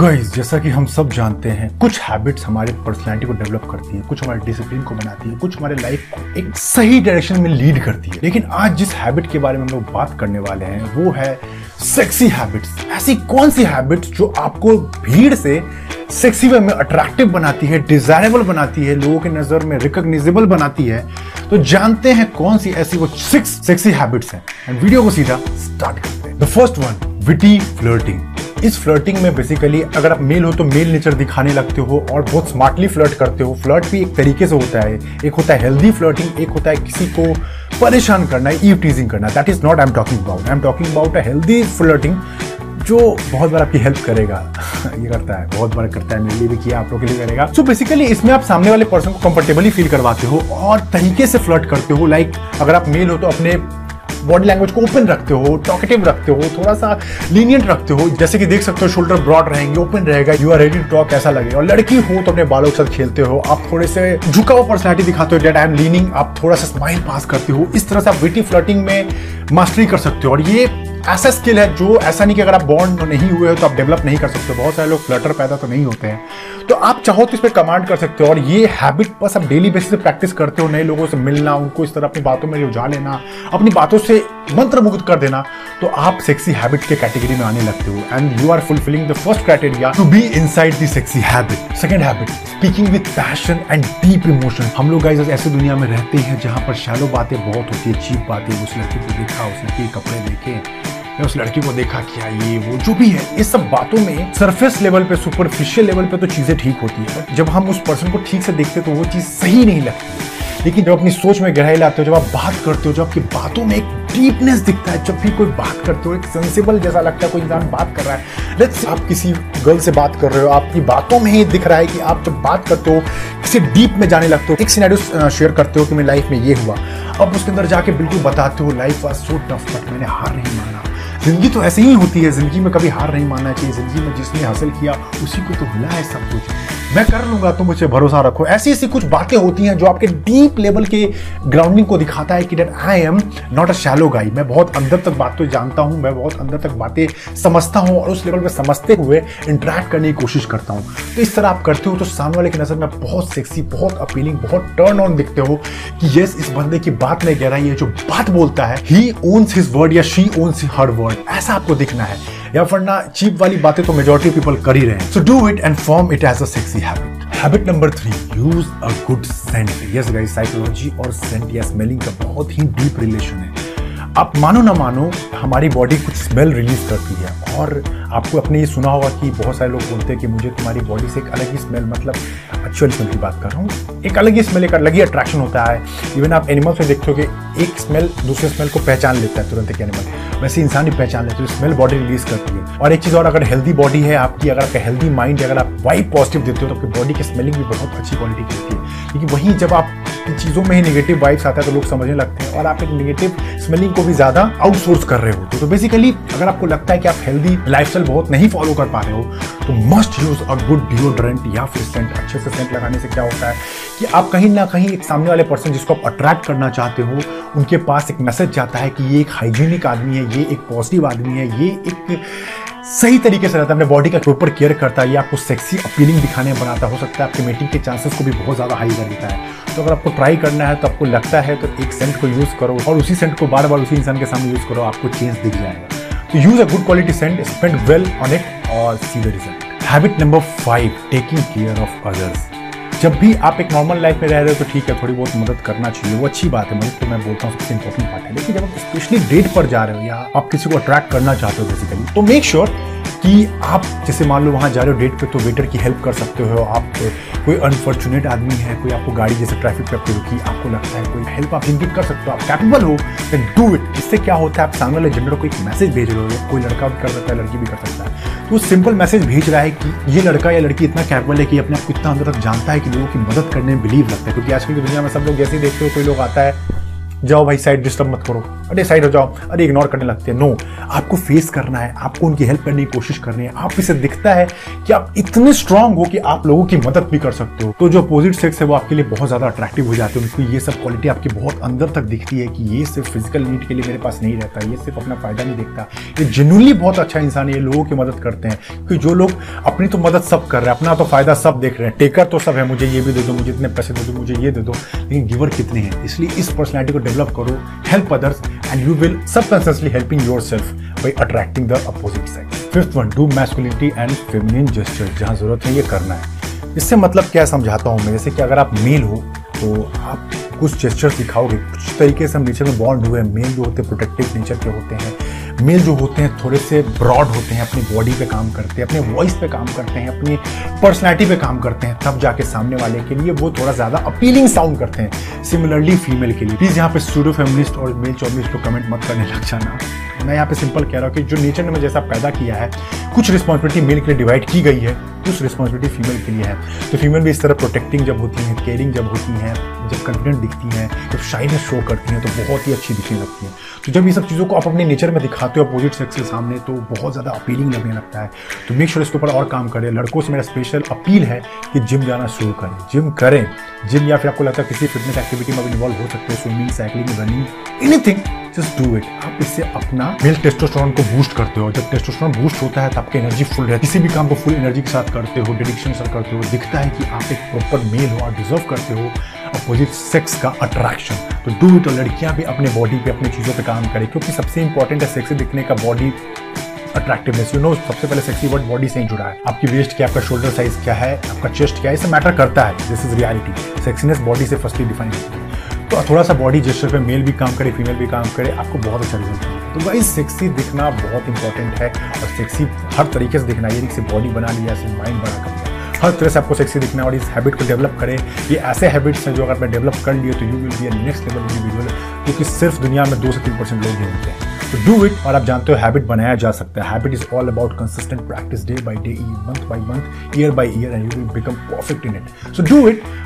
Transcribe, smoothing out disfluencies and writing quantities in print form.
Guys, जैसा कि हम सब जानते हैं, कुछ हैबिट्स हमारे पर्सनालिटी को डेवलप करती है, कुछ हमारे डिसिप्लिन को बनाती है, कुछ हमारे लाइफ को एक सही डायरेक्शन में लीड करती है। लेकिन आज जिस हैबिट के बारे में हम लोग बात करने वाले हैं वो है सेक्सी हैबिट्स। ऐसी कौन सी हैबिट्स जो आपको भीड़ से सेक्सी वे में अट्रैक्टिव बनाती है, डिजायरेबल बनाती है, लोगों की नज़र में रिकॉग्निजेबल बनाती है। तो जानते हैं कौन सी ऐसी वो 6 सेक्सी हैबिट्स हैं एंड वीडियो को सीधा स्टार्ट करते हैं। The first one, witty flirting. इस फ्लर्टिंग में बेसिकली अगर आप मेल हो तो मेल नेचर दिखाने लगते हो और बहुत स्मार्टली फ्लर्ट करते हो। फ्लर्ट भी एक तरीके से होता है, एक होता है हेल्दी फ्लर्टिंग, एक होता है किसी को परेशान करना, ईव टीजिंग करना। That is not I am talking about, I am talking about a healthy flirting जो बहुत बार आपकी हेल्प करेगा। ये करता है, बहुत बार करता है, मेरे लिए भी किया, आप लोगों के लिए करेगा। सो बेसिकली इसमें आप सामने वाले पर्सन को कंफर्टेबली फील करवाते हो और तरीके से फ्लर्ट करते हो। लाइक अगर आप मेल हो तो अपने बॉडी लैंग्वेज को ओपन रखते हो, टॉकेटिव रखते हो, थोड़ा सा लीनियंट रखते हो। जैसे कि देख सकते हो शोल्डर ब्रॉड रहेंगे, ओपन रहेगा, you are ready to talk ऐसा लगे। और लड़की हो तो अपने बालों के साथ खेलते हो, आप थोड़े से झुका हुआ पर्सनैलिटी दिखाते हो, डेट आई एम लीनिंग, आप थोड़ा सा स्माइल पास करते हो। इस तरह से आप विटी फ्लर्टिंग में मास्टरी कर सकते हो। और ये ऐसा स्किल है जो ऐसा नहीं कि अगर आप बॉन्ड नहीं हुए हो तो आप डेवलप नहीं कर सकते हो। बहुत सारे लोग फ्लटर पैदा तो नहीं होते हैं, तो आप चाहो तो इस पर कमांड कर सकते हो। और ये हैबिट बस आप डेली बेसिस पे प्रैक्टिस करते हो, नए लोगों से मिलना, उनको इस तरह अपनी बातों में उलझा लेना, अपनी बातों से मंत्रमुग्ध कर देना, तो आप सेक्सी हैबिट के कैटेगरी में आने लगते हो and you are fulfilling the first criteria to be inside the sexy habit. Second habit, speaking with passion and deep emotion. हम लोग गाइस ऐसी दुनिया में रहते हैं जहां पर शैलो बातें बहुत होती है, चीप बातें। उस लड़की को देखा, उस लड़की के कपड़े देखे, उस लड़की को देखा, क्या ये वो जो भी है, इस सब बातों में सरफेस लेवल पे, सुपरफिशियल लेवल पे तो चीजें ठीक होती है, पर जब हम उस पर्सन को ठीक से देखते तो वो चीज सही नहीं लगती। लेकिन जब अपनी सोच में गहराई लाते हो, जब आप बात करते हो, जब आपकी बातों में एक डीपनेस दिखता है, जब भी कोई बात करते हो एक सेंसिबल जैसा लगता है, कोई इंसान बात कर रहा है। लेट्स आप किसी गर्ल से बात कर रहे हो, आपकी बातों में ही दिख रहा है कि आप जब बात करते हो किसी डीप में जाने लगते हो। एक सिनेरियो शेयर करते हो कि मेरी लाइफ में ये हुआ, अब उसके अंदर जाके बिल्कुल बताते हो, life was so tough but मैंने हार नहीं माना। जिंदगी तो ऐसे ही होती है, जिंदगी में कभी हार नहीं मानना चाहिए। जिंदगी में जिसने हासिल किया उसी को तो मिला है सब कुछ, मैं कर लूंगा तो मुझे भरोसा रखो। ऐसी ऐसी कुछ बातें होती हैं जो आपके डीप लेवल के ग्राउंडिंग को दिखाता है कि that I am not a shallow guy. मैं बहुत अंदर तक बात तो जानता हूँ, मैं बहुत अंदर तक बातें समझता हूँ और उस लेवल पर समझते हुए इंटरेक्ट करने की कोशिश करता हूँ। तो इस तरह आप करते हो तो सामने वाले की नज़र में बहुत सेक्सी, बहुत अपीलिंग, बहुत टर्न ऑन दिखते हो कि येस, इस बंदे की बात में गहराई है, जो बात बोलता है, ही ओन्स हिज वर्ड या शी ओन्स हर वर्ड, ऐसा आपको दिखना है। या वरना चीप वाली बातें तो मेजॉरिटी पीपल कर ही रहे हैं। So do it and form it as a sexy habit. Habit number 3, use a good scent. Yes guys, psychology और सेंट या स्मेलिंग का बहुत ही डीप रिलेशन है। आप मानो ना मानो, हमारी बॉडी कुछ स्मेल रिलीज करती है। और आपको अपने ये सुना होगा कि बहुत सारे लोग बोलते हैं कि मुझे तुम्हारी बॉडी से एक अलग ही स्मेल, मतलब एक्चुअल स्मेल की बात कर रहा हूँ, एक अलग ही स्मेल, एक अलग ही अट्रैक्शन होता है। इवन आप एनिमल्स में देखते हो कि एक स्मेल दूसरे स्मेल को पहचान लेता है तुरंत एक एनिमल, वैसे इंसान ही पहचान लेता है। तो स्मेल बॉडी रिलीज करती है। और एक चीज़ और, अगर हेल्दी बॉडी है आपकी, अगर आपका हेल्दी माइंड, अगर आप वाइब पॉजिटिव देते हो तो आपकी बॉडी की स्मेलिंग भी बहुत अच्छी क्वालिटी की होती है। लेकिन वहीं जब आप चीज़ों में ही नेगेटिव वाइब्स आता है तो लोग समझने लगते हैं और आप एक नेगेटिव स्मेलिंग को भी ज़्यादा आउटसोर्स कर रहे हो। तो बेसिकली अगर आपको लगता है कि आप हेल्दी लाइफस्टाइल बहुत नहीं फॉलो कर पा रहे हो तो must use a good deodorant या फिर सेंट। अच्छे से सेंट लगाने से क्या होता है कि आप कहीं ना कहीं एक सामने वाले पर्सन जिसको आप अट्रैक्ट करना चाहते हो, उनके पास एक मैसेज जाता है कि ये एक हाइजीनिक आदमी है, ये एक पॉजिटिव आदमी है, ये एक सही तरीके से रहता है, अपने बॉडी का प्रॉपर केयर करता है, या आपको सेक्सी अपीलिंग दिखाने में बनाता। हो सकता है आपके मेटिंग के चांसेस को भी बहुत ज़्यादा हाई कर देता है। तो अगर आपको ट्राई करना है, तो आपको लगता है तो एक सेंट को यूज़ करो और उसी सेंट को बार बार उसी इंसान के सामने यूज़ करो, आपको चेंज दिख जाएगा। तो use a good quality scent, spend well on it और see the result. Habit number 5, taking care of others. जब भी आप एक नॉर्मल लाइफ में रह रहे हो तो ठीक है, थोड़ी बहुत मदद करना चाहिए, वो अच्छी बात है, मदद तो मैं बोलता हूँ सबसे इंपॉर्टेंट पार्ट है। लेकिन जब आप स्पेशली डेट पर जा रहे हो या आप किसी को अट्रैक्ट करना चाहते हो बेसिकली, तो मेक श्योर कि आप जैसे मान लो वहाँ जा रहे हो डेट पे, तो वेटर की हेल्प कर सकते हो। आप कोई अनफॉर्चुनेट आदमी है, कोई आपको गाड़ी जैसे ट्रैफिक पे आपको रुकी, आपको लगता है कोई हेल्प आप इंगित कर सकते हो, आप कैपेबल हो, देन डू इट। इससे क्या होता है, आप सामने वाले जेंडर को एक मैसेज भेज रहे हो। कोई लड़का भी कर सकता है, लड़की भी कर सकता है, तो सिंपल मैसेज भेज रहा है कि ये लड़का या लड़की इतना कैपेबल है कि अपने आप को इतना अंदर तक जानता है कि लोगों की मदद करने में बिलीव लगता है। क्योंकि आजकल की दुनिया में सब लोग जैसे ही देखते हो कोई लोग आता है जाओ भाई साइड डिस्टर्ब मत करो, अरे साइड हो जाओ, अरे इग्नोर करने लगते हैं। नो, आपको फेस करना है, आपको उनकी हेल्प करने की कोशिश करनी है। आप इसे दिखता है कि आप इतने स्ट्रांग हो कि आप लोगों की मदद भी कर सकते हो। तो जो अपोजिट सेक्स है वो आपके लिए बहुत ज्यादा अट्रैक्टिव हो जाते हैं। उनको ये सब क्वालिटी आपकी बहुत अंदर तक दिखती है कि ये सिर्फ फिजिकल नीड के लिए मेरे पास नहीं रहता, ये सिर्फ अपना फायदा नहीं देखता, ये जेन्युइनली बहुत अच्छा इंसान है, ये लोगों की मदद करते हैं। क्योंकि जो लोग अपनी तो मदद सब कर रहे हैं, अपना तो फायदा सब देख रहे हैं, टेकर तो सब है, मुझे ये भी दे दो, मुझे इतने पैसे दे दो, मुझे ये दे दो, लेकिन गिवर कितने हैं। इसलिए इस पर्सनैलिटी को डेवलप करो, help others and you will subconsciously helping yourself by attracting the opposite sex. Fifth one, do masculinity and feminine gesture जहाँ जरूरत है ये करना है। इससे मतलब क्या समझाता हूँ मैं, जैसे कि अगर आप मेल हो तो आप कुछ जेस्चर्स दिखाओगे, कुछ तरीके से हम नेचर में बॉन्ड हुए हैं। मेल जो होते हैं प्रोटेक्टिव नेचर के होते हैं, मेल जो होते हैं थोड़े से ब्रॉड होते हैं, अपनी बॉडी पे काम करते हैं, अपने वॉइस पे काम करते हैं, अपनी पर्सनैलिटी पे काम करते हैं, तब जाके सामने वाले के लिए वो थोड़ा ज़्यादा अपीलिंग साउंड करते हैं। सिमिलरली फीमेल के लिए प्लीज़ यहाँ पे स्टूडियो फेमिनिस्ट और मेल चौमिस्ट को कमेंट मत करने लग जाना। मैं यहाँ पे सिंपल कह रहा हूँ कि जो नेचर ने मुझे जैसा पैदा किया है, कुछ रिस्पॉन्सिबिलिटी मेल के लिए डिवाइड की गई है, कुछ रिस्पॉन्सिबिलिटी फीमेल के लिए है। तो फीमेल भी इस तरह प्रोटेक्टिंग जब होती हैं, केयरिंग जब होती हैं, जब कॉन्फिडेंट दिखती हैं, जब शाइनेस शो करती हैं, तो बहुत ही अच्छी दिखने लगती हैं। तो जब ये सब चीज़ों को आप अपने नेचर में दिखाते हो अपोजिट सेक्स के सामने, तो बहुत ज़्यादा अपीलिंग लगने लगता है। तो मेक श्योर इसके ऊपर और काम करें। लड़कों से मेरा स्पेशल अपील है कि जिम जाना शुरू करें, जिम करें, जिम या फिर आपको लगता है किसी फिटनेस एक्टिविटी में इन्वॉल्व हो सकते हो, swimming, cycling, running, anything, just do it. आप इससे अपना मेल टेस्टोस्टेरोन को बूस्ट करते हो। जब टेस्टोस्टेरोन बूस्ट होता है तो आपकी एनर्जी फुल रहती है, किसी भी काम को फुल एनर्जी के साथ करते हो, डेडिकेशन से करते हो, दिखता है कि आप एक प्रॉपर मेल हो, आप डिजर्व करते हो अपोजिट सेक्स का अट्रैक्शन। तो डू इट। और लड़कियां भी अपने बॉडी पे, अपनी चीज़ों पे काम करें, क्योंकि सबसे इंपॉर्टेंट है सेक्सी दिखने का बॉडी अट्रैक्टिवनेस। यू नो, सबसे पहले सेक्सी वर्ड बॉडी से ही जुड़ा है। आपकी वेस्ट क्या, आपका शोल्डर साइज क्या है, आपका चेस्ट क्या है, इससे मैटर करता है। This is reality. Sexiness body से फर्स्टली डिफाइन होती है। तो थोड़ा सा बॉडी जेस्चर पे मेल भी काम करे, फीमेल भी काम करे, आपको बहुत अच्छा रिजल्ट है। तो भाई सेक्सी दिखना बहुत इंपॉर्टेंट है, और सेक्सी हर तरीके से दिखना, ये सिर्फ बॉडी बना लिया, सिर्फ माइंड बना कर लिया, हर तरह से आपको सेक्सी दिखना। और इस हैबिट को डेवलप करें। ये ऐसे हैबिट्स हैं जो अगर मैं डेवलप कर लिए तो you will be a next level individual, क्योंकि सिर्फ दुनिया में 2 से 3% लोग ही होते हैं। तो डू इट। और आप जानते हो हैबिट बनाया जा सकता है। Habit is all about consistent practice, day by day, month by month, year by year, and you will become perfect in it. So do it.